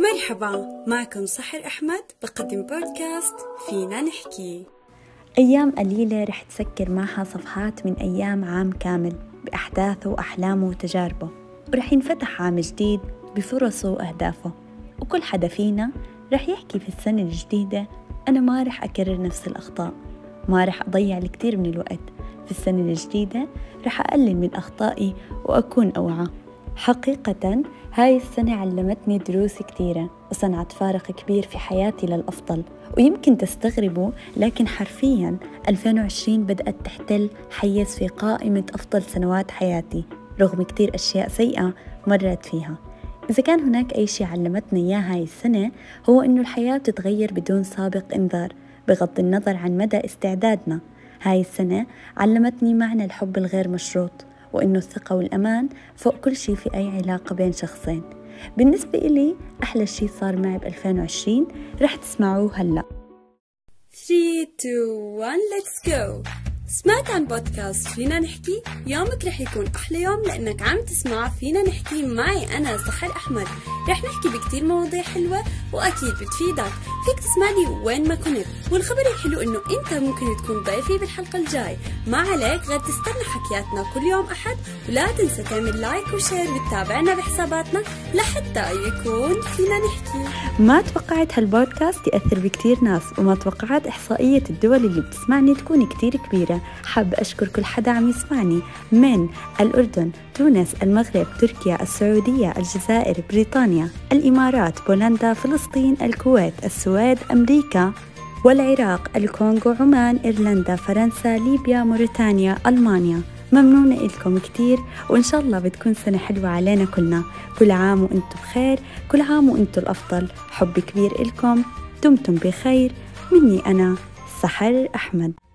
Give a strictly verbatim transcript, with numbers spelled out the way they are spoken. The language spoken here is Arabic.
مرحبا، معكم سحر أحمد بقدم بودكاست فينا نحكي. أيام قليلة رح تسكر معها صفحات من أيام عام كامل بأحداثه وأحلامه وتجاربه، ورح ينفتح عام جديد بفرصه وأهدافه، وكل حدا فينا رح يحكي في السنة الجديدة أنا ما رح أكرر نفس الأخطاء، ما رح أضيع الكثير من الوقت في السنة الجديدة، رح أقلل من أخطائي وأكون أوعى. حقيقة هاي السنة علمتني دروس كتيرة وصنعت فارق كبير في حياتي للأفضل، ويمكن تستغربوا لكن حرفياً ألفين وعشرين بدأت تحتل حيز في قائمة أفضل سنوات حياتي رغم كتير أشياء سيئة مرت فيها. إذا كان هناك أي شيء علمتنا إياه هاي السنة هو إنه الحياة تتغير بدون سابق إنذار بغض النظر عن مدى استعدادنا. هاي السنة علمتني معنى الحب الغير مشروط، وإنه الثقة والأمان فوق كل شيء في أي علاقة بين شخصين. بالنسبة إلي أحلى شيء صار معي بألفين وعشرين رح تسمعوه هلأ. ثلاثة اثنين واحد let's go. سمعت عن بودكاست فينا نحكي؟ يومك رح يكون أحلى يوم لأنك عم تسمع فينا نحكي معي أنا سحر أحمد. رح نحكي بكتير مواضيع حلوة وأكيد بتفيدك، فيك تسمعني وين ما كنت، والخبر الحلو إنه أنت ممكن تكون ضيفي بالحلقة الجاي. ما عليك غير تستنى حكياتنا كل يوم أحد، ولا تنسى تعمل لايك وشير وتتابعنا بحساباتنا لحتى يكون فينا نحكي. ما توقعت هالبودكاست يأثر بكتير ناس، وما توقعت إحصائية الدول اللي بتسمعني تكون كتير كبيرة. حاب أشكر كل حدا عم يسمعني من الأردن، تونس، المغرب، تركيا، السعودية، الجزائر، بريطانيا، الإمارات، بولندا، فلسطين، الكويت، السويد، أمريكا والعراق، الكونغو، عمان، إيرلندا، فرنسا، ليبيا، موريتانيا، ألمانيا. ممنونة لكم كتير، وإن شاء الله بتكون سنة حلوة علينا كلنا. كل عام وإنتم بخير، كل عام وإنتم الأفضل. حب كبير لكم، دمتم بخير. مني أنا سحر أحمد.